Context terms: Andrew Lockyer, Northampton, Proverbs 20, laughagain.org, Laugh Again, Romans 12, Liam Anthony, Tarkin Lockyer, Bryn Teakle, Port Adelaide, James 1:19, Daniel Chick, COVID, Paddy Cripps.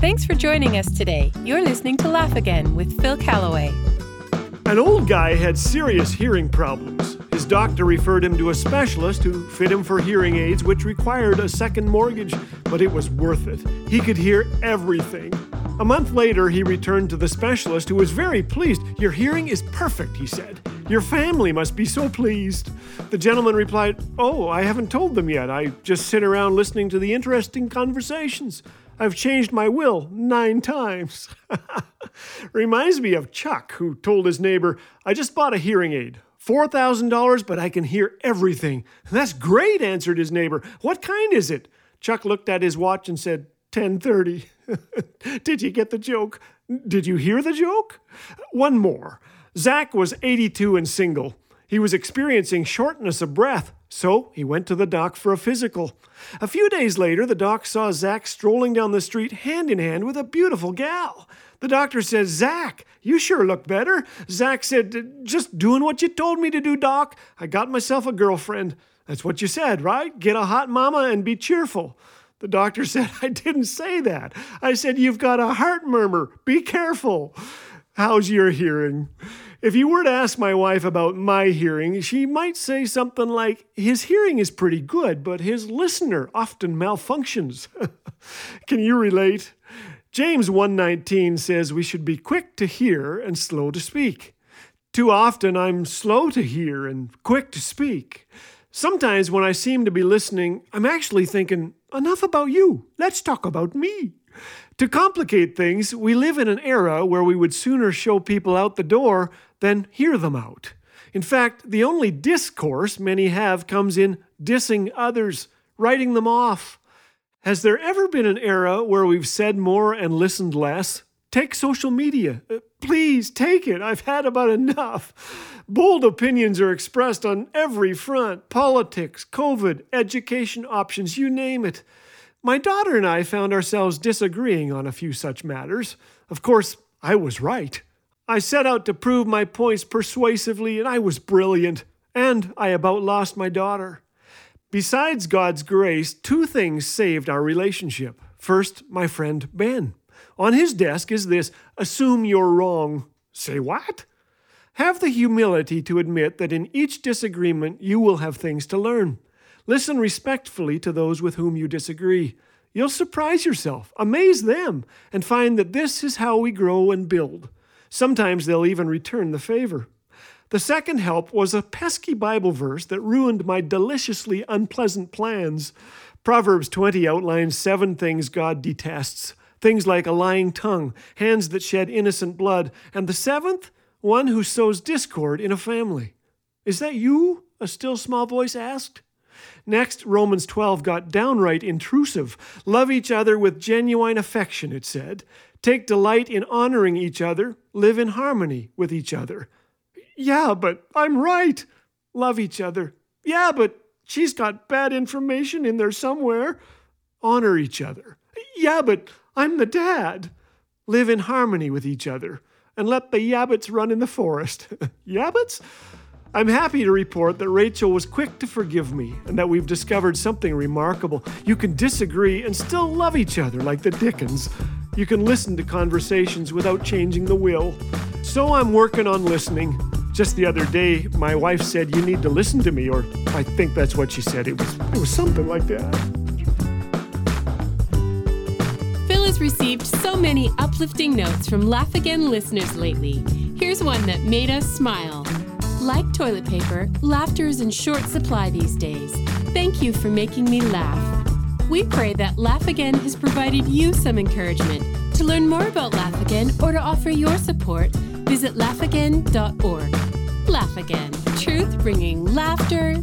Thanks for joining us today. You're listening to Laugh Again with Phil Calloway. An old guy had serious hearing problems. His doctor referred him to a specialist who fit him for hearing aids, which required a second mortgage, but it was worth it. He could hear everything. A month later, he returned to the specialist, who was very pleased. "Your hearing is perfect," he said. "Your family must be so pleased." The gentleman replied, "Oh, I haven't told them yet. I just sit around listening to the interesting conversations. I've changed my will 9 times. Reminds me of Chuck, who told his neighbor, "I just bought a hearing aid. $4,000, but I can hear everything." "That's great," answered his neighbor. "What kind is it?" Chuck looked at his watch and said, 10:30. "Did you get the joke? Did you hear the joke?" One more. Zach was 82 and single. He was experiencing shortness of breath, so he went to the doc for a physical. A few days later, the doc saw Zach strolling down the street hand in hand with a beautiful gal. The doctor said, "Zach, you sure look better." Zach said, "Just doing what you told me to do, Doc. I got myself a girlfriend." "That's what you said, right? Get a hot mama and be cheerful." The doctor said, "I didn't say that. I said, you've got a heart murmur. Be careful." How's your hearing? If you were to ask my wife about my hearing, she might say something like, "His hearing is pretty good, but his listener often malfunctions." Can you relate? James 1:19 says we should be quick to hear and slow to speak. Too often I'm slow to hear and quick to speak. Sometimes when I seem to be listening, I'm actually thinking, "Enough about you. Let's talk about me." To complicate things, we live in an era where we would sooner show people out the door than hear them out. In fact, the only discourse many have comes in dissing others, writing them off. Has there ever been an era where we've said more and listened less? Take social media. Please take it. I've had about enough. Bold opinions are expressed on every front. Politics, COVID, education options, you name it. My daughter and I found ourselves disagreeing on a few such matters. Of course, I was right. I set out to prove my points persuasively, and I was brilliant. And I about lost my daughter. Besides God's grace, 2 things saved our relationship. First, my friend Ben. On his desk is this, "Assume you're wrong." Say what? Have the humility to admit that in each disagreement you will have things to learn. Listen respectfully to those with whom you disagree. You'll surprise yourself, amaze them, and find that this is how we grow and build. Sometimes they'll even return the favor. The second help was a pesky Bible verse that ruined my deliciously unpleasant plans. Proverbs 20 outlines 7 things God detests. Things like a lying tongue, hands that shed innocent blood, and the 7th, one who sows discord in a family. "Is that you?" a still small voice asked. Next, Romans 12 got downright intrusive. "Love each other with genuine affection," it said. "Take delight in honoring each other. Live in harmony with each other." "Yeah, but I'm right." "Love each other." "Yeah, but she's got bad information in there somewhere." "Honor each other." "Yeah, but I'm the dad." "Live in harmony with each other, and let the yabbits run in the forest." Yabbits? I'm happy to report that Rachel was quick to forgive me, and that we've discovered something remarkable. You can disagree and still love each other like the Dickens. You can listen to conversations without changing the will. So I'm working on listening. Just the other day, my wife said, "You need to listen to me," or I think that's what she said. It was something like that. Received so many uplifting notes from Laugh Again listeners lately. Here's one that made us smile. Like toilet paper, laughter is in short supply these days. Thank you for making me laugh. We pray that Laugh Again has provided you some encouragement. To learn more about Laugh Again or to offer your support, visit laughagain.org. Laugh Again, truth bringing laughter